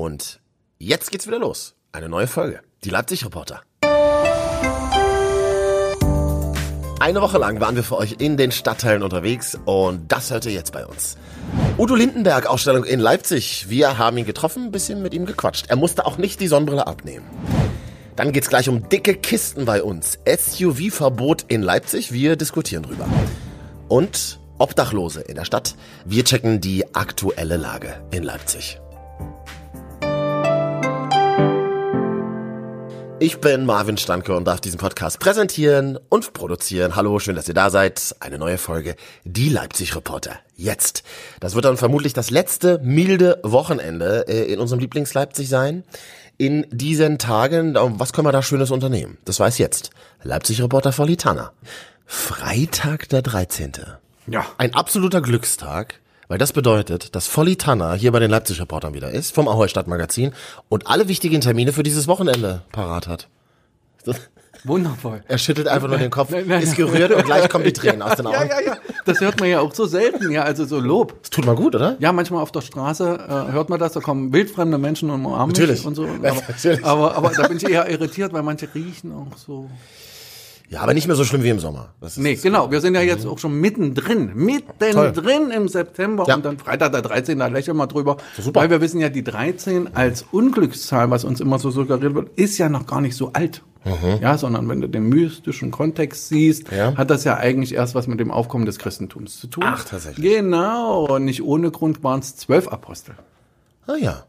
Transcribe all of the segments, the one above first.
Und jetzt geht's wieder los. Eine neue Folge. Die Leipzig Reporter. Eine Woche lang waren wir für euch in den Stadtteilen unterwegs und das hört ihr jetzt bei uns. Udo Lindenberg, Ausstellung in Leipzig. Wir haben ihn getroffen, ein bisschen mit ihm gequatscht. Er musste auch nicht die Sonnenbrille abnehmen. Dann geht's gleich um dicke Kisten bei uns. SUV-Verbot in Leipzig. Wir diskutieren drüber. Und Obdachlose in der Stadt. Wir checken die aktuelle Lage in Leipzig. Ich bin Marvin Stanke und darf diesen Podcast präsentieren und produzieren. Hallo, schön, dass ihr da seid. Eine neue Folge, die Leipzig Reporter. Jetzt. Das wird dann vermutlich das letzte milde Wochenende in unserem Lieblings-Leipzig sein. In diesen Tagen, was können wir da Schönes unternehmen? Das weiß jetzt Leipzig Reporter Volly Tanner. Freitag der 13. Ja. Ein absoluter Glückstag. Weil das bedeutet, dass Volly Tanner hier bei den Leipzig Reportern wieder ist, vom Ahoi Stadtmagazin und alle wichtigen Termine für dieses Wochenende parat hat. Wundervoll. Er schüttelt einfach nur den Kopf, nein, ist gerührt und gleich kommen die Tränen aus den Augen. Ja. Das hört man ja auch so selten, ja, also so Lob. Das tut mal gut, oder? Ja, manchmal auf der Straße hört man das, da kommen wildfremde Menschen und umarmen mich und so. Aber da bin ich eher irritiert, weil manche riechen auch so. Ja, aber nicht mehr so schlimm wie im Sommer. Nee, genau. Wir sind ja jetzt auch schon mittendrin im September ja. Und dann Freitag der 13., da lächeln wir drüber. Super. Weil wir wissen ja, die 13 als Unglückszahl, was uns immer so suggeriert wird, ist ja noch gar nicht so alt. Mhm. Ja, sondern wenn du den mystischen Kontext siehst, ja. Hat das ja eigentlich erst was mit dem Aufkommen des Christentums zu tun. Ach, tatsächlich. Genau. Und nicht ohne Grund waren es 12 Apostel. Ah ja.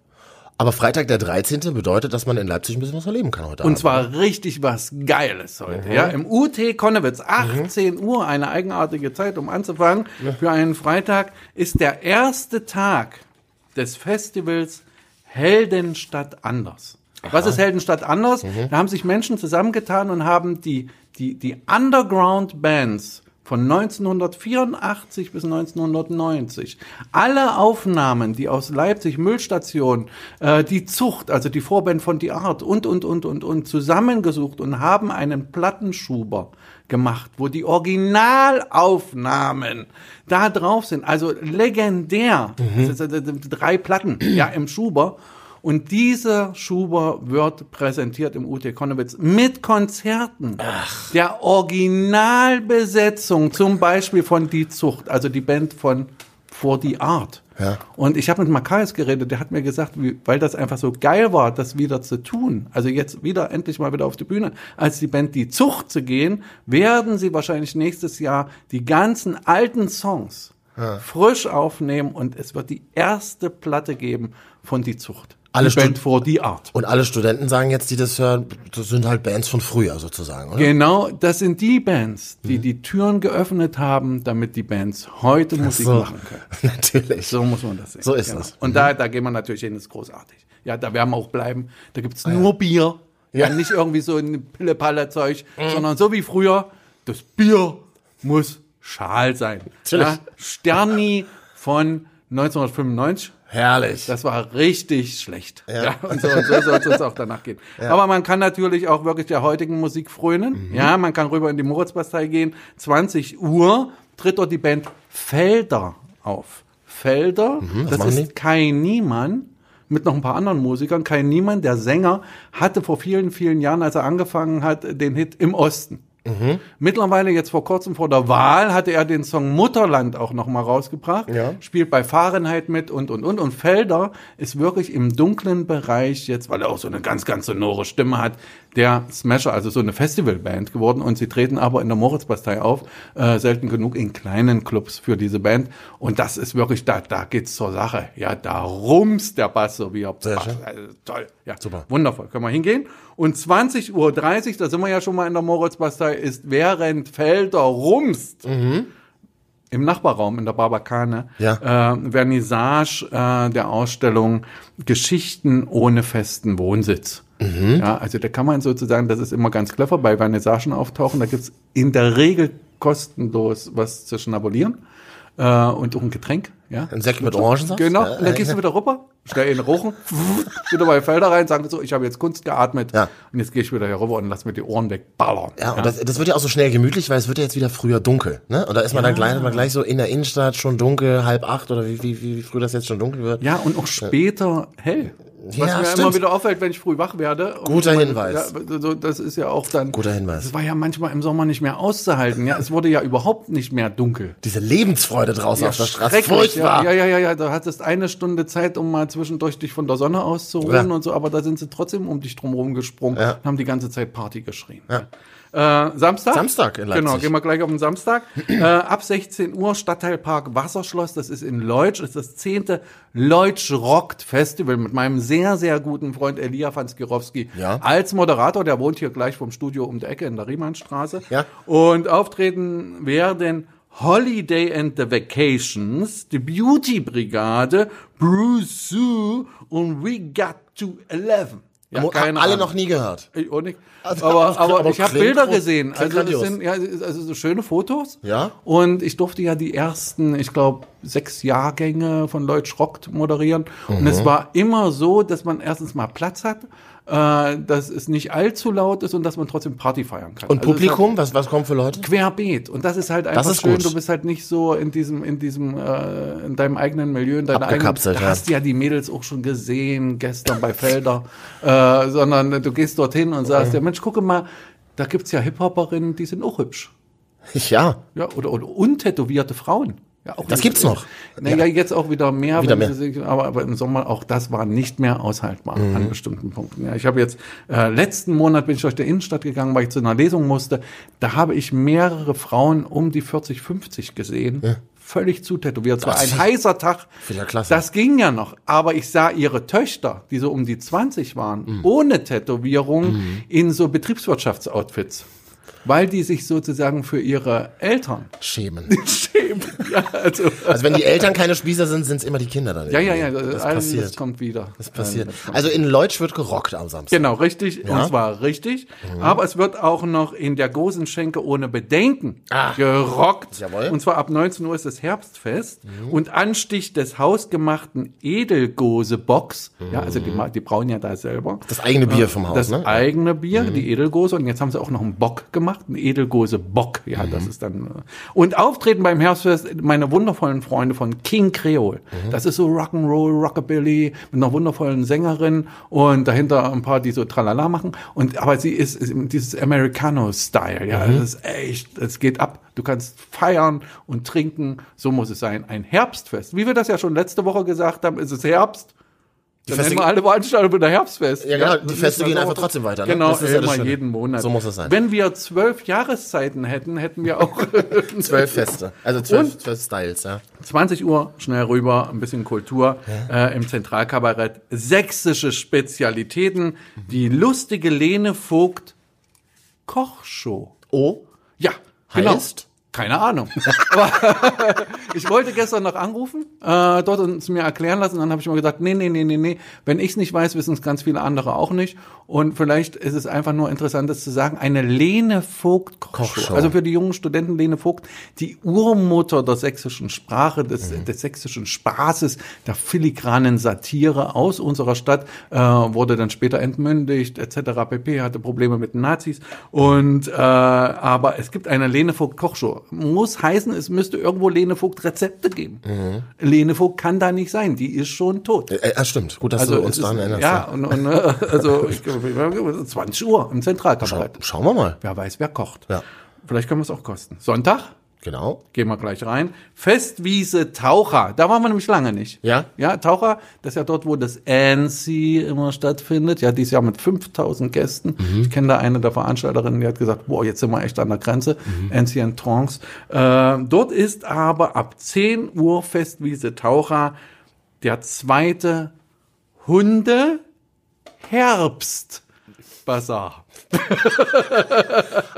Aber Freitag der 13. bedeutet, dass man in Leipzig ein bisschen was erleben kann heute Abend. Und zwar richtig was Geiles heute. Mhm. Ja, im UT Connewitz, 18 Uhr, eine eigenartige Zeit, um anzufangen. Ja. Für einen Freitag ist der erste Tag des Festivals Helden statt Anders. Aha. Was ist Helden statt Anders? Mhm. Da haben sich Menschen zusammengetan und haben die Underground-Bands von 1984 bis 1990. Alle Aufnahmen, die aus Leipzig, Müllstation, die Zucht, also die Vorband von Die Art und zusammengesucht und haben einen Plattenschuber gemacht, wo die Originalaufnahmen da drauf sind. Also legendär. Mhm. Das 3 Platten ja, im Schuber. Und dieser Schuber wird präsentiert im UT Connewitz mit Konzerten der Originalbesetzung, zum Beispiel von Die Zucht, also die Band von Die Art. Ja. Und ich habe mit Markais geredet, der hat mir gesagt, weil das einfach so geil war, das wieder zu tun, also jetzt wieder endlich mal wieder auf die Bühne, als die Band Die Zucht zu gehen, werden sie wahrscheinlich nächstes Jahr die ganzen alten Songs frisch aufnehmen und es wird die erste Platte geben von Die Zucht. Alle Band vor Die Art. Und alle Studenten sagen jetzt, die das hören, das sind halt Bands von früher sozusagen, oder? Genau, das sind die Bands, die die Türen geöffnet haben, damit die Bands heute Musik machen können. Natürlich. So muss man das sehen. So ist das. Und da gehen wir natürlich hin, das ist großartig. Ja, da werden wir auch bleiben. Da gibt's nur Bier. Ja. Ja, nicht irgendwie so ein Pille-Palle-Zeug, sondern so wie früher, das Bier muss schal sein. Ja, Sterni von 1995. Herrlich. Das war richtig schlecht. Ja. Ja, und so soll es uns auch danach gehen. Ja. Aber man kann natürlich auch wirklich der heutigen Musik frönen. Mhm. Ja, man kann rüber in die Moritzbastei gehen. 20 Uhr tritt dort die Band Felder auf. Felder, das ist Kai Niemann mit noch ein paar anderen Musikern. Kai Niemann, der Sänger, hatte vor vielen, vielen Jahren, als er angefangen hat, den Hit Im Osten. Mhm. Mittlerweile, jetzt vor kurzem vor der Wahl, hatte er den Song Mutterland auch nochmal rausgebracht, ja. Spielt bei Fahrenheit mit und. Und Felder ist wirklich im dunklen Bereich jetzt, weil er auch so eine ganz, ganz sonore Stimme hat, der Smasher, also so eine Festivalband geworden. Und sie treten aber in der Moritzbastei auf, selten genug in kleinen Clubs für diese Band. Und das ist wirklich, da geht's zur Sache. Ja, da rumst der Bass so wie auf Bass. Also, toll, ja, super, wundervoll, können wir hingehen. Und 20.30 Uhr, da sind wir ja schon mal in der Moritzbastei, ist während Felder rumst, im Nachbarraum in der Barbakane, Vernissage der Ausstellung Geschichten ohne festen Wohnsitz. Mhm. Ja, also da kann man sozusagen, das ist immer ganz clever, bei Vernissagen auftauchen, da gibt's in der Regel kostenlos was zu schnabulieren. Und auch ein Getränk, ja. Ein Sekt mit Orangensaft? Genau, und dann gehst du wieder rüber, schnell in Rochen, wieder bei Felder rein, sagen so, ich habe jetzt Kunst geatmet und jetzt gehe ich wieder hier rüber und lass mir die Ohren wegballern. Ja, und das wird ja auch so schnell gemütlich, weil es wird ja jetzt wieder früher dunkel, ne? Und da ist man dann gleich so in der Innenstadt schon dunkel, 7:30 oder wie früh das jetzt schon dunkel wird. Ja, und auch später hell. Was mir stimmt. Immer wieder auffällt, wenn ich früh wach werde. Guter Hinweis. Ja, das ist ja auch dann. Guter Hinweis. Es war ja manchmal im Sommer nicht mehr auszuhalten. Ja, es wurde ja überhaupt nicht mehr dunkel. Diese Lebensfreude draußen auf der Straße. Furchtbar. Ja. Du hattest eine Stunde Zeit, um mal zwischendurch dich von der Sonne auszuruhen und so, aber da sind sie trotzdem um dich drum herum gesprungen und haben die ganze Zeit Party geschrien. Ja. Samstag in Leipzig. Genau, gehen wir gleich auf den Samstag. Ab 16 Uhr Stadtteilpark Wasserschloss, das ist in Leutsch, das ist das 10. Leutsch-Rock-Festival mit meinem sehr, sehr guten Freund Elia Vanskirowski als Moderator, der wohnt hier gleich vom Studio um die Ecke in der Riemannstraße. Ja. Und auftreten werden Holiday and the Vacations, The Beauty Brigade, Bruce Sue und We Got to Eleven. Ja, alle noch nie gehört. Ich auch nicht. Aber ich habe Bilder gesehen. Also das sind so schöne Fotos. Ja. Und ich durfte ja die ersten, ich glaube, 6 Jahrgänge von Leutsch-Rock moderieren. Mhm. Und es war immer so, dass man erstens mal Platz hat, dass es nicht allzu laut ist und dass man trotzdem Party feiern kann. Und also Publikum, was kommt für Leute? Querbeet. Und das ist halt einfach schön. Gut. Du bist halt nicht so in deinem eigenen Milieu, in deiner eigenen. Du hast ja die Mädels auch schon gesehen gestern bei Felder, sondern du gehst dorthin und sagst ja, Mensch, gucke mal, da gibt's ja Hip-Hopperinnen, die sind auch hübsch. Ja, oder untätowierte Frauen. Ja, auch das gibt's noch. Naja, jetzt auch wieder mehr. Aber im Sommer, auch das war nicht mehr aushaltbar an bestimmten Punkten. Ja, ich habe jetzt, letzten Monat bin ich durch die Innenstadt gegangen, weil ich zu einer Lesung musste. Da habe ich mehrere Frauen um die 40, 50 gesehen. Ja. Völlig zutätowiert. Es war ein heißer Tag. Das ging ja noch. Aber ich sah ihre Töchter, die so um die 20 waren, ohne Tätowierung, in so Betriebswirtschaftsoutfits. Weil die sich sozusagen für ihre Eltern schämen. Ja, also wenn die Eltern keine Spießer sind, sind es immer die Kinder dann. Ja, das kommt wieder. Das passiert. Also in Leutsch wird gerockt am Samstag. Genau, richtig. Ja? Und zwar richtig. Mhm. Aber es wird auch noch in der Gosenschenke ohne Bedenken gerockt. Jawohl. Und zwar ab 19 Uhr ist das Herbstfest und Anstich des hausgemachten Edel-Gose Bocks. Ja, also die brauen ja da selber. Das eigene Bier vom Haus, das eigene Bier, die Edel-Gose. Und jetzt haben sie auch noch einen Bock gemacht. Ein Edel-Gose Bock, ja, das ist dann. Und auftreten beim Herbstfest meine wundervollen Freunde von King Creole. Das ist so Rock'n'Roll, Rockabilly mit einer wundervollen Sängerin und dahinter ein paar, die so Tralala machen. Aber sie ist dieses Americano-Style, ja, das ist echt, es geht ab. Du kannst feiern und trinken, so muss es sein. Ein Herbstfest. Wie wir das ja schon letzte Woche gesagt haben, ist es Herbst. Dann nehmen wir alle Veranstaltungen mit der Herbstfest. Ja, genau, die Feste gehen einfach trotzdem weiter. Ne? Genau, das ist immer jeden Monat. So muss das sein. Wenn wir 12 Jahreszeiten hätten, hätten wir auch 12 Feste. Also 12 Styles, ja. 20 Uhr, schnell rüber, ein bisschen Kultur. Im Zentralkabarett sächsische Spezialitäten. Die lustige Lene Vogt Kochshow. Oh? Ja, heißt? Genau. Keine Ahnung. Aber ich wollte gestern noch anrufen, dort und es mir erklären lassen. Dann habe ich mir gesagt, nee. Wenn ich es nicht weiß, wissen es ganz viele andere auch nicht. Und vielleicht ist es einfach nur interessant, das zu sagen. Eine Lene Vogt Kochshow. Also für die jungen Studenten Lene Vogt, die Urmutter der sächsischen Sprache, des sächsischen Spaßes, der filigranen Satire aus unserer Stadt, wurde dann später entmündigt, etc. pp. Hatte Probleme mit den Nazis. Und aber es gibt eine Lene Vogt Kochshow. Muss heißen, es müsste irgendwo Lene Vogt Rezepte geben. Lene Vogt kann da nicht sein, die ist schon tot. Stimmt, gut, dass du uns daran erinnerst. Ja, ich, 20 Uhr im Zentralkabarett. Schauen wir mal. Wer weiß, wer kocht. Ja. Vielleicht können wir es auch kosten. Sonntag? Genau. Gehen wir gleich rein. Festwiese Taucher. Da waren wir nämlich lange nicht. Ja? Ja, Taucher, das ist ja dort, wo das ANSI immer stattfindet. Ja, dieses Jahr mit 5000 Gästen. Ich kenne da eine der Veranstalterinnen, die hat gesagt, boah, jetzt sind wir echt an der Grenze. ANSI in Trance. Dort ist aber ab 10 Uhr Festwiese Taucher der zweite Hunde-Herbst-Bazar.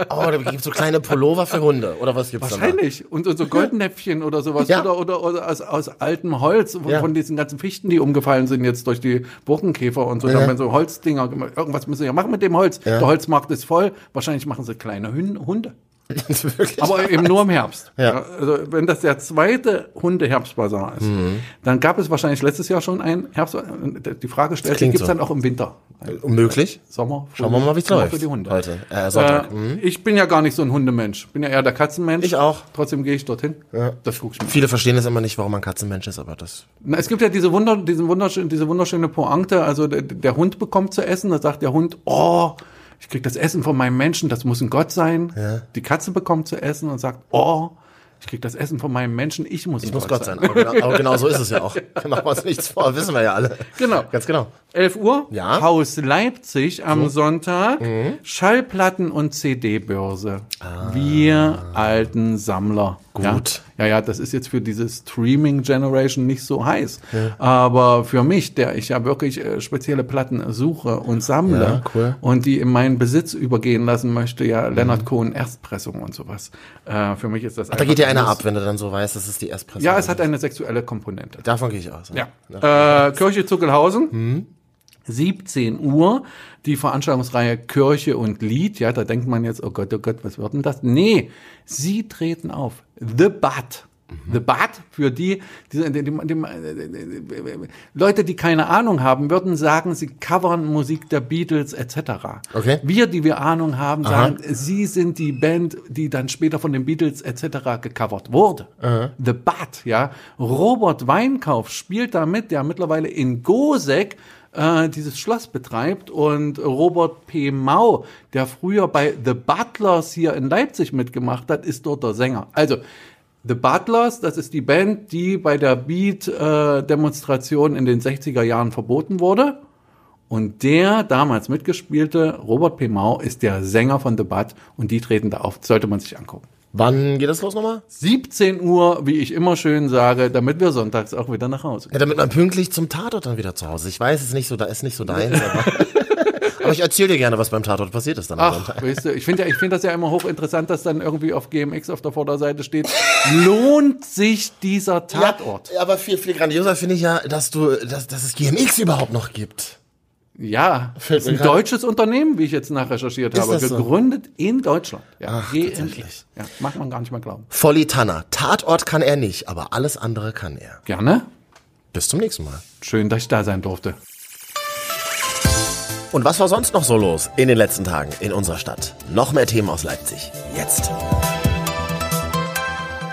Da gibt's so kleine Pullover für Hunde, oder was gibt's da? Wahrscheinlich. Und so Goldnäpfchen oder sowas, oder aus altem Holz, von diesen ganzen Fichten, die umgefallen sind jetzt durch die Borkenkäfer und so, da haben wir so Holzdinger gemacht. Irgendwas müssen wir ja machen mit dem Holz. Der Holzmarkt ist voll, wahrscheinlich machen sie kleine Hunde. Aber eben nur im Herbst. Ja. Also wenn das der zweite Hunde-Herbstbazar ist, dann gab es wahrscheinlich letztes Jahr schon einen Herbstbazar. Die Frage stellt sich, gibt es dann auch im Winter? Möglich. Sommer. Schauen wir mal, wie es läuft für die Hunde. Heute. Sonntag. Ich bin ja gar nicht so ein Hundemensch. Bin ja eher der Katzenmensch. Ich auch. Trotzdem gehe ich dorthin. Ja. Das gucke ich mir. Viele verstehen das immer nicht, warum man Katzenmensch ist, aber das... Na, es gibt ja diese wunderschöne Pointe. Also der Hund bekommt zu essen, dann sagt der Hund, oh, ich krieg das Essen von meinem Menschen, das muss ein Gott sein. Ja. Die Katze bekommt zu essen und sagt, oh, ich krieg das Essen von meinem Menschen, ich muss Gott sein. Aber genau so ist es ja auch. Machen wir uns nichts vor, wissen wir ja alle. Genau. Ganz genau. 11 Uhr, ja. Haus Leipzig am Sonntag, Schallplatten- und CD-Börse. Ah. Wir alten Sammler. Gut. Ja, das ist jetzt für diese Streaming-Generation nicht so heiß. Ja. Aber für mich, der ich ja wirklich spezielle Platten suche und sammle und die in meinen Besitz übergehen lassen möchte, ja, Leonard Cohen Erstpressung und sowas. Für mich ist das einfach... Da geht ja einer ab, wenn du dann so weißt, das ist die Erstpressung. Ja, es hat eine sexuelle Komponente. Davon gehe ich aus. Ne? Ja. Kirche Zuckelhausen. 17 Uhr, die Veranstaltungsreihe Kirche und Lied. Ja, da denkt man jetzt, oh Gott, was wird denn das? Nee, sie treten auf. The Bud. The Bud, für die Leute, die keine Ahnung haben, würden sagen, sie covern Musik der Beatles etc. Okay. Wir, die wir Ahnung haben, sagen, sie sind die Band, die dann später von den Beatles etc. gecovert wurde. The Bud, ja. Robert Weinkauf spielt da mit, der mittlerweile in Goseck dieses Schloss betreibt, und Robert P. Mau, der früher bei The Butlers hier in Leipzig mitgemacht hat, ist dort der Sänger. Also The Butlers, das ist die Band, die bei der Beat-Demonstration in den 60er Jahren verboten wurde, und der damals mitgespielte Robert P. Mau ist der Sänger von The Bud, und die treten da auf, sollte man sich angucken. Wann geht das los nochmal? 17 Uhr, wie ich immer schön sage, damit wir sonntags auch wieder nach Hause gehen. Ja, damit man pünktlich zum Tatort dann wieder zu Hause. Ich weiß, es ist nicht so, da ist nicht so dein. Aber ich erzähle dir gerne, was beim Tatort passiert ist dann. Ach, weißt du, ich finde das ja immer hochinteressant, dass dann irgendwie auf GMX auf der Vorderseite steht, lohnt sich dieser Tatort? Ja, aber viel grandioser finde ich ja, dass es GMX überhaupt noch gibt. Ja, ist ein deutsches Unternehmen, wie ich jetzt nachrecherchiert habe, gegründet in Deutschland. Ja, ach, tatsächlich. Ja, mag man gar nicht mehr glauben. Volly Tanner. Tatort kann er nicht, aber alles andere kann er. Gerne. Bis zum nächsten Mal. Schön, dass ich da sein durfte. Und was war sonst noch so los in den letzten Tagen in unserer Stadt? Noch mehr Themen aus Leipzig. Jetzt.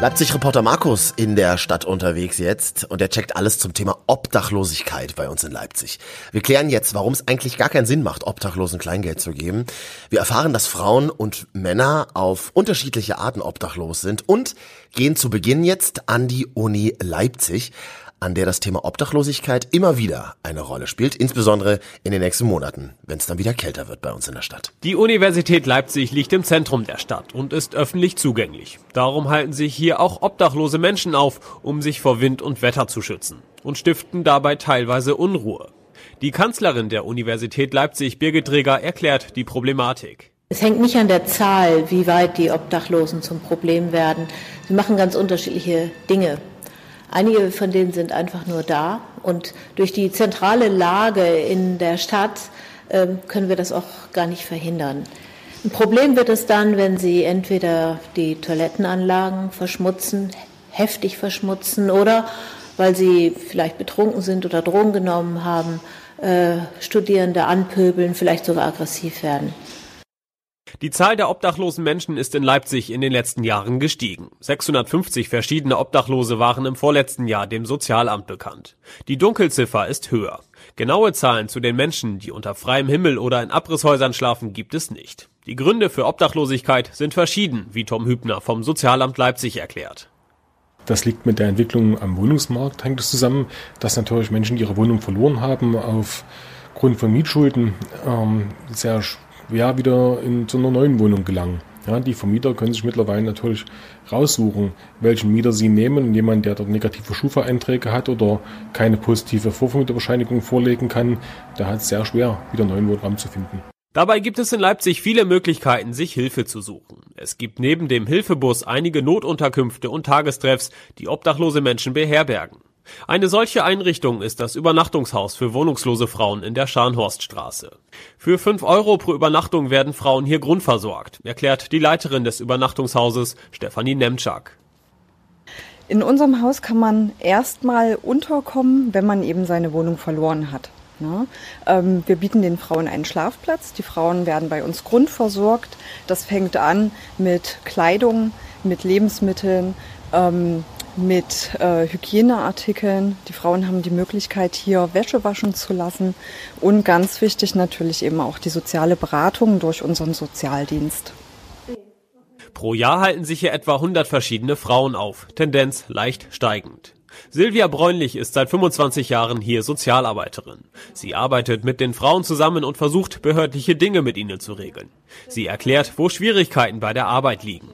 Leipzig-Reporter Markus in der Stadt unterwegs jetzt, und der checkt alles zum Thema Obdachlosigkeit bei uns in Leipzig. Wir klären jetzt, warum es eigentlich gar keinen Sinn macht, Obdachlosen Kleingeld zu geben. Wir erfahren, dass Frauen und Männer auf unterschiedliche Arten obdachlos sind, und gehen zu Beginn jetzt an die Uni Leipzig, an der das Thema Obdachlosigkeit immer wieder eine Rolle spielt, insbesondere in den nächsten Monaten, wenn es dann wieder kälter wird bei uns in der Stadt. Die Universität Leipzig liegt im Zentrum der Stadt und ist öffentlich zugänglich. Darum halten sich hier auch obdachlose Menschen auf, um sich vor Wind und Wetter zu schützen, und stiften dabei teilweise Unruhe. Die Kanzlerin der Universität Leipzig, Birgit Reger, erklärt die Problematik. Es hängt nicht an der Zahl, wie weit die Obdachlosen zum Problem werden. Sie machen ganz unterschiedliche Dinge. Einige von denen sind einfach nur da, und durch die zentrale Lage in der Stadt können wir das auch gar nicht verhindern. Ein Problem wird es dann, wenn sie entweder die Toilettenanlagen verschmutzen, heftig verschmutzen, oder weil sie vielleicht betrunken sind oder Drogen genommen haben, Studierende anpöbeln, vielleicht sogar aggressiv werden. Die Zahl der obdachlosen Menschen ist in Leipzig in den letzten Jahren gestiegen. 650 verschiedene Obdachlose waren im vorletzten Jahr dem Sozialamt bekannt. Die Dunkelziffer ist höher. Genaue Zahlen zu den Menschen, die unter freiem Himmel oder in Abrisshäusern schlafen, gibt es nicht. Die Gründe für Obdachlosigkeit sind verschieden, wie Tom Hübner vom Sozialamt Leipzig erklärt. Das liegt mit der Entwicklung am Wohnungsmarkt, hängt es zusammen, dass natürlich Menschen ihre Wohnung verloren haben aufgrund von Mietschulden, sehr wieder zu einer neuen Wohnung gelangen. Ja, die Vermieter können sich mittlerweile natürlich raussuchen, welchen Mieter sie nehmen. Und jemand, der dort negative Schufa-Einträge hat oder keine positive Vorvermieterbescheinigung vorlegen kann, der hat es sehr schwer, wieder einen neuen Wohnraum zu finden. Dabei gibt es in Leipzig viele Möglichkeiten, sich Hilfe zu suchen. Es gibt neben dem Hilfebus einige Notunterkünfte und Tagestreffs, die obdachlose Menschen beherbergen. Eine solche Einrichtung ist das Übernachtungshaus für wohnungslose Frauen in der Scharnhorststraße. Für 5 € pro Übernachtung werden Frauen hier grundversorgt, erklärt die Leiterin des Übernachtungshauses, Stefanie Nemczak. In unserem Haus kann man erstmal unterkommen, wenn man eben seine Wohnung verloren hat. Ne? Wir bieten den Frauen einen Schlafplatz. Die Frauen werden bei uns grundversorgt. Das fängt an mit Kleidung, mit Lebensmitteln, mit Hygieneartikeln. Die Frauen haben die Möglichkeit, hier Wäsche waschen zu lassen. Und ganz wichtig natürlich eben auch die soziale Beratung durch unseren Sozialdienst. Pro Jahr halten sich hier etwa 100 verschiedene Frauen auf. Tendenz leicht steigend. Silvia Bräunlich ist seit 25 Jahren hier Sozialarbeiterin. Sie arbeitet mit den Frauen zusammen und versucht, behördliche Dinge mit ihnen zu regeln. Sie erklärt, wo Schwierigkeiten bei der Arbeit liegen.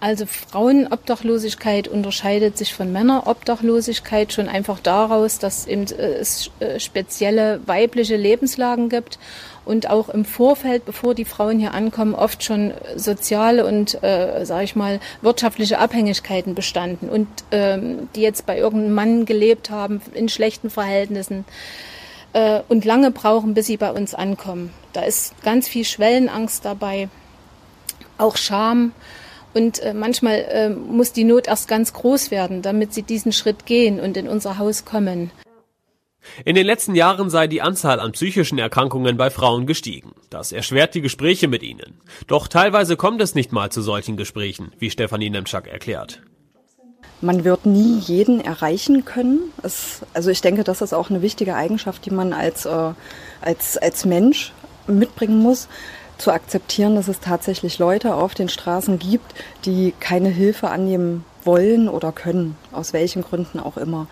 Also Frauenobdachlosigkeit unterscheidet sich von Männerobdachlosigkeit schon einfach daraus, dass es spezielle weibliche Lebenslagen gibt und auch im Vorfeld, bevor die Frauen hier ankommen, oft schon soziale und, wirtschaftliche Abhängigkeiten bestanden und die jetzt bei irgendeinem Mann gelebt haben, in schlechten Verhältnissen und lange brauchen, bis sie bei uns ankommen. Da ist ganz viel Schwellenangst dabei, auch Scham. Und manchmal muss die Not erst ganz groß werden, damit sie diesen Schritt gehen und in unser Haus kommen. In den letzten Jahren sei die Anzahl an psychischen Erkrankungen bei Frauen gestiegen. Das erschwert die Gespräche mit ihnen. Doch teilweise kommt es nicht mal zu solchen Gesprächen, wie Stefanie Nemczak erklärt. Man wird nie jeden erreichen können. Also ich denke, das ist auch eine wichtige Eigenschaft, die man als Mensch mitbringen muss. Zu akzeptieren, dass es tatsächlich Leute auf den Straßen gibt, die keine Hilfe annehmen wollen oder können, aus welchen Gründen auch immer.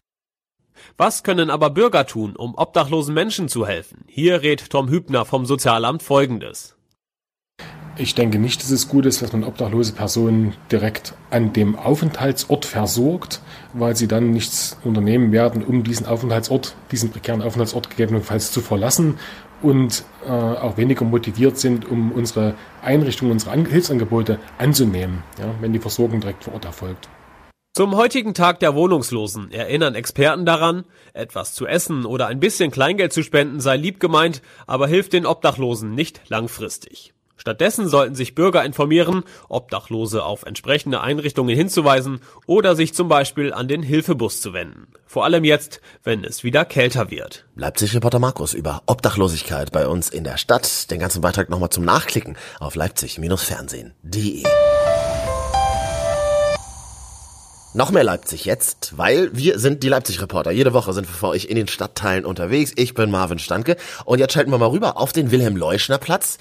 Was können aber Bürger tun, um obdachlosen Menschen zu helfen? Hier rät Tom Hübner vom Sozialamt Folgendes. Ich denke nicht, dass es gut ist, dass man obdachlose Personen direkt an dem Aufenthaltsort versorgt, weil sie dann nichts unternehmen werden, um diesen prekären Aufenthaltsort gegebenenfalls zu verlassen und auch weniger motiviert sind, um unsere Einrichtungen, unsere Hilfsangebote anzunehmen, ja, wenn die Versorgung direkt vor Ort erfolgt. Zum heutigen Tag der Wohnungslosen erinnern Experten daran, etwas zu essen oder ein bisschen Kleingeld zu spenden sei lieb gemeint, aber hilft den Obdachlosen nicht langfristig. Stattdessen sollten sich Bürger informieren, Obdachlose auf entsprechende Einrichtungen hinzuweisen oder sich zum Beispiel an den Hilfebus zu wenden. Vor allem jetzt, wenn es wieder kälter wird. Leipzig-Reporter Markus über Obdachlosigkeit bei uns in der Stadt. Den ganzen Beitrag nochmal zum Nachklicken auf leipzig-fernsehen.de. Noch mehr Leipzig jetzt, weil wir sind die Leipzig-Reporter. Jede Woche sind wir für euch in den Stadtteilen unterwegs. Ich bin Marvin Stanke und jetzt schalten wir mal rüber auf den Wilhelm-Leuschner-Platz.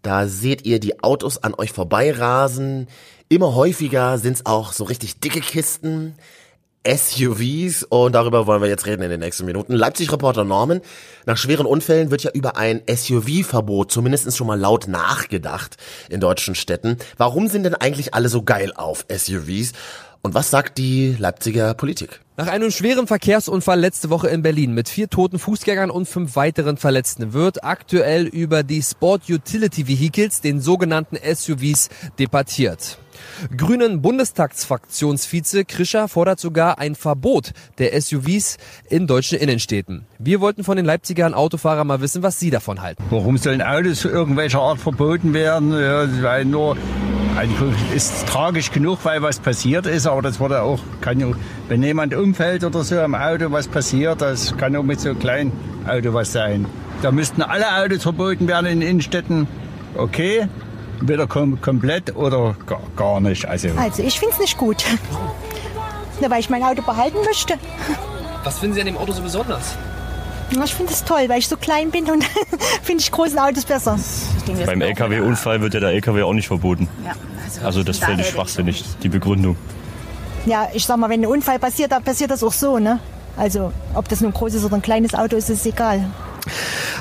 Da seht ihr die Autos an euch vorbeirasen. Immer häufiger sind es auch so richtig dicke Kisten, SUVs, und darüber wollen wir jetzt reden in den nächsten Minuten. Leipzig-Reporter Norman, nach schweren Unfällen wird ja über ein SUV-Verbot zumindest schon mal laut nachgedacht in deutschen Städten. Warum sind denn eigentlich alle so geil auf SUVs? Und was sagt die Leipziger Politik? Nach einem schweren Verkehrsunfall letzte Woche in Berlin mit 4 toten Fußgängern und 5 weiteren Verletzten wird aktuell über die Sport Utility Vehicles, den sogenannten SUVs, debattiert. Grünen Bundestagsfraktionsvize Krischer fordert sogar ein Verbot der SUVs in deutschen Innenstädten. Wir wollten von den Leipzigern Autofahrern mal wissen, was sie davon halten. Warum sollen Autos irgendwelcher Art verboten werden? Ja, weil nur... ist tragisch genug, weil was passiert ist, aber das wurde auch, wenn jemand umfällt oder so am Auto was passiert, das kann auch mit so einem kleinen Auto was sein. Da müssten alle Autos verboten werden in Innenstädten, okay, entweder komplett oder gar nicht. Also ich finde es nicht gut, weil ich mein Auto behalten möchte. Was finden Sie an dem Auto so besonders? Ich finde es toll, weil ich so klein bin und finde ich großen Autos besser. Beim LKW-Unfall wird ja der LKW auch nicht verboten. Ja, also das fände ich schwachsinnig, die Begründung. Ja, ich sag mal, wenn ein Unfall passiert, dann passiert das auch so, ne? Also ob das nun ein großes oder ein kleines Auto ist, ist egal.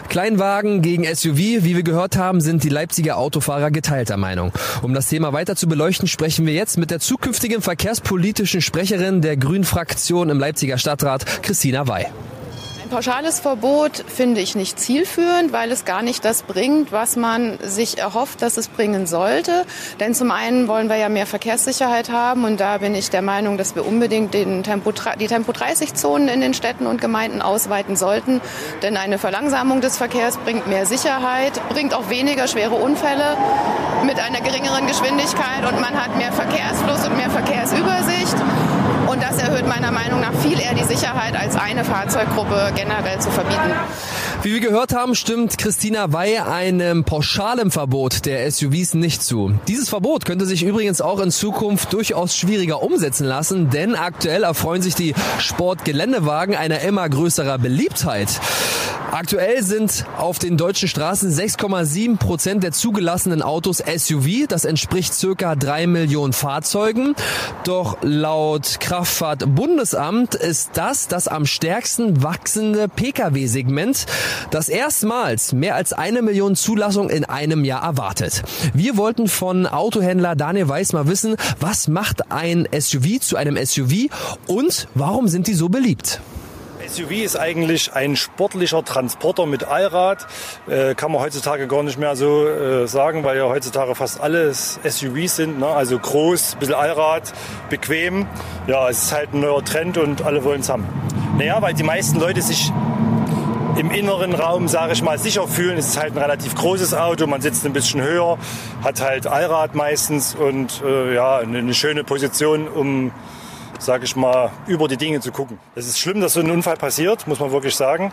Kleinwagen gegen SUV, wie wir gehört haben, sind die Leipziger Autofahrer geteilter Meinung. Um das Thema weiter zu beleuchten, sprechen wir jetzt mit der zukünftigen verkehrspolitischen Sprecherin der Grünen-Fraktion im Leipziger Stadtrat, Christina Weil. Pauschales Verbot finde ich nicht zielführend, weil es gar nicht das bringt, was man sich erhofft, dass es bringen sollte. Denn zum einen wollen wir ja mehr Verkehrssicherheit haben und da bin ich der Meinung, dass wir unbedingt die Tempo-30-Zonen in den Städten und Gemeinden ausweiten sollten. Denn eine Verlangsamung des Verkehrs bringt mehr Sicherheit, bringt auch weniger schwere Unfälle mit einer geringeren Geschwindigkeit und man hat mehr Verkehrsfluss und mehr Verkehrsübersicht. Und das erhöht meiner Meinung nach viel eher die Sicherheit, als eine Fahrzeuggruppe generell zu verbieten. Wie wir gehört haben, stimmt Christina Weil einem pauschalen Verbot der SUVs nicht zu. Dieses Verbot könnte sich übrigens auch in Zukunft durchaus schwieriger umsetzen lassen, denn aktuell erfreuen sich die Sportgeländewagen einer immer größerer Beliebtheit. Aktuell sind auf den deutschen Straßen 6,7% der zugelassenen Autos SUV. Das entspricht ca. 3 Millionen Fahrzeugen. Doch laut Kraftfahrtbundesamt ist das am stärksten wachsende Pkw-Segment, das erstmals mehr als 1 Million Zulassungen in einem Jahr erwartet. Wir wollten von Autohändler Daniel Weiß mal wissen, was macht ein SUV zu einem SUV und warum sind die so beliebt? SUV ist eigentlich ein sportlicher Transporter mit Allrad. Kann man heutzutage gar nicht mehr so sagen, weil ja heutzutage fast alles SUVs sind. Ne? Also groß, ein bisschen Allrad, bequem. Ja, es ist halt ein neuer Trend und alle wollen es haben. Naja, weil die meisten Leute sich im inneren Raum, sage ich mal, sicher fühlen. Es ist halt ein relativ großes Auto, man sitzt ein bisschen höher, hat halt Allrad meistens und ja, eine schöne Position, um, sage ich mal, über die Dinge zu gucken. Es ist schlimm, dass so ein Unfall passiert, muss man wirklich sagen.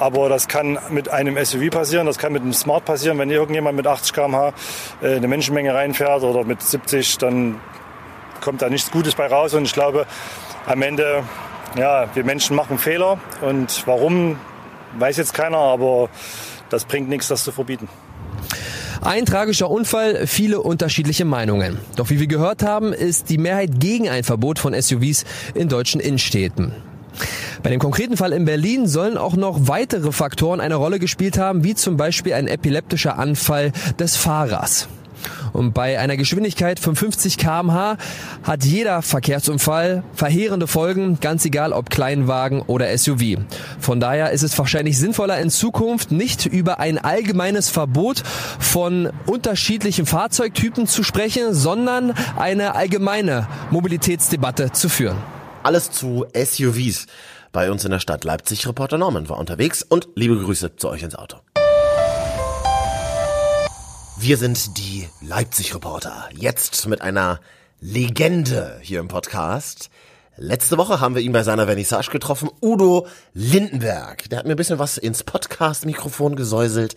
Aber das kann mit einem SUV passieren, das kann mit einem Smart passieren. Wenn irgendjemand mit 80 km/h eine Menschenmenge reinfährt oder mit 70, dann kommt da nichts Gutes bei raus. Und ich glaube, am Ende, ja, wir Menschen machen Fehler. Und warum, weiß jetzt keiner, aber das bringt nichts, das zu verbieten. Ein tragischer Unfall, viele unterschiedliche Meinungen. Doch wie wir gehört haben, ist die Mehrheit gegen ein Verbot von SUVs in deutschen Innenstädten. Bei dem konkreten Fall in Berlin sollen auch noch weitere Faktoren eine Rolle gespielt haben, wie zum Beispiel ein epileptischer Anfall des Fahrers. Und bei einer Geschwindigkeit von 50 km/h hat jeder Verkehrsunfall verheerende Folgen, ganz egal ob Kleinwagen oder SUV. Von daher ist es wahrscheinlich sinnvoller, in Zukunft nicht über ein allgemeines Verbot von unterschiedlichen Fahrzeugtypen zu sprechen, sondern eine allgemeine Mobilitätsdebatte zu führen. Alles zu SUVs. Bei uns in der Stadt Leipzig Reporter Norman war unterwegs und liebe Grüße zu euch ins Auto. Wir sind die Leipzig Reporter, jetzt mit einer Legende hier im Podcast. Letzte Woche haben wir ihn bei seiner Vernissage getroffen, Udo Lindenberg. Der hat mir ein bisschen was ins Podcast-Mikrofon gesäuselt.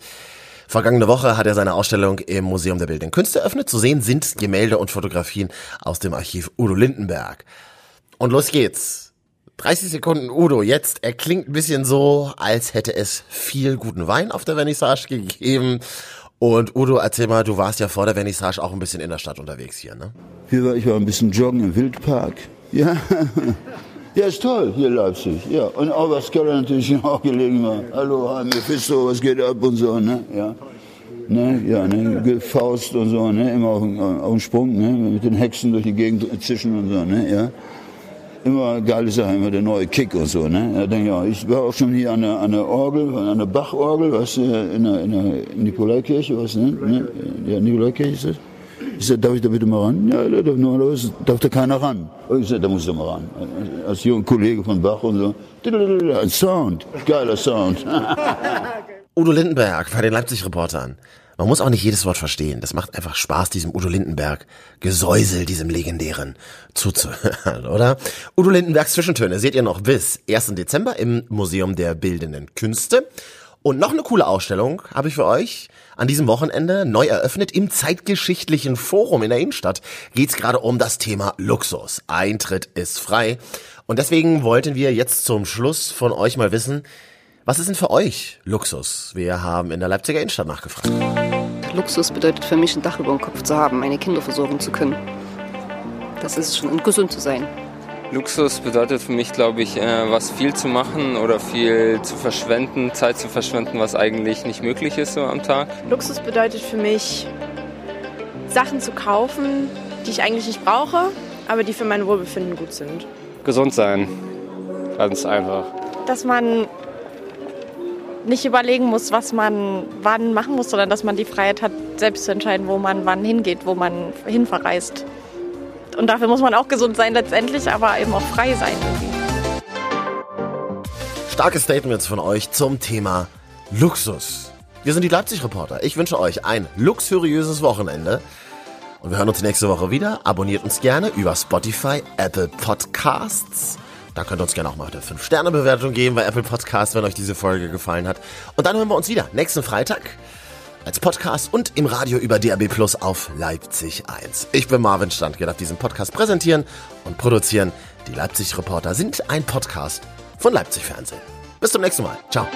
Vergangene Woche hat er seine Ausstellung im Museum der Bildenden Künste eröffnet. Zu sehen sind Gemälde und Fotografien aus dem Archiv Udo Lindenberg. Und los geht's. 30 Sekunden Udo, jetzt. Er klingt ein bisschen so, als hätte es viel guten Wein auf der Vernissage gegeben. Und Udo, erzähl mal, du warst ja vor der Vernissage auch ein bisschen in der Stadt unterwegs hier, ne? Ich war ein bisschen joggen im Wildpark. Ja, ja, ist toll hier in Leipzig. Ja, und auch was Keller natürlich auch gelegen war. Hallo, hi, Mephisto, was geht ab und so, ne? Ja, ne? Ja, ne? Gefaust und so, ne? Immer auf den Sprung, ne? Mit den Hexen durch die Gegend zischen und so, ne? Ja. Immer geile Sache, immer der neue Kick und so, ne? Ja, denke ich auch. Ich war auch schon hier an der Orgel, an der Bachorgel, was in der Nikolaikirche, was, ne? Ja, Nikolaikirche ist das. Ich sagte, darf ich da bitte mal ran? Ja, da darf da keiner ran. Ich sagte, da muss ich mal ran. Als junger Kollege von Bach und so. Ein Sound, geiler Sound. Udo Lindenberg bei den Leipzig Reportern. Man muss auch nicht jedes Wort verstehen. Das macht einfach Spaß, diesem Udo Lindenberg Gesäusel, diesem Legendären, zuzuhören, oder? Udo Lindenbergs Zwischentöne seht ihr noch bis 1. Dezember im Museum der Bildenden Künste. Und noch eine coole Ausstellung habe ich für euch an diesem Wochenende neu eröffnet. Im Zeitgeschichtlichen Forum in der Innenstadt geht's gerade um das Thema Luxus. Eintritt ist frei. Und deswegen wollten wir jetzt zum Schluss von euch mal wissen, was ist denn für euch Luxus? Wir haben in der Leipziger Innenstadt nachgefragt. Luxus bedeutet für mich, ein Dach über dem Kopf zu haben, meine Kinder versorgen zu können. Das ist schon, und gesund zu sein. Luxus bedeutet für mich, glaube ich, was viel zu machen oder viel zu verschwenden, Zeit zu verschwenden, was eigentlich nicht möglich ist so am Tag. Luxus bedeutet für mich, Sachen zu kaufen, die ich eigentlich nicht brauche, aber die für mein Wohlbefinden gut sind. Gesund sein, ganz einfach. Dass man nicht überlegen muss, was man wann machen muss, sondern dass man die Freiheit hat, selbst zu entscheiden, wo man wann hingeht, wo man hin verreist. Und dafür muss man auch gesund sein letztendlich, aber eben auch frei sein irgendwie. Starke Statements von euch zum Thema Luxus. Wir sind die Leipzig Reporter. Ich wünsche euch ein luxuriöses Wochenende. Und wir hören uns nächste Woche wieder. Abonniert uns gerne über Spotify, Apple Podcasts. Da könnt ihr uns gerne auch mal eine 5-Sterne-Bewertung geben bei Apple Podcasts, wenn euch diese Folge gefallen hat. Und dann hören wir uns wieder nächsten Freitag als Podcast und im Radio über DAB Plus auf Leipzig 1. Ich bin Marvin Standke, darf diesen Podcast präsentieren und produzieren. Die Leipzig Reporter sind ein Podcast von Leipzig Fernsehen. Bis zum nächsten Mal. Ciao.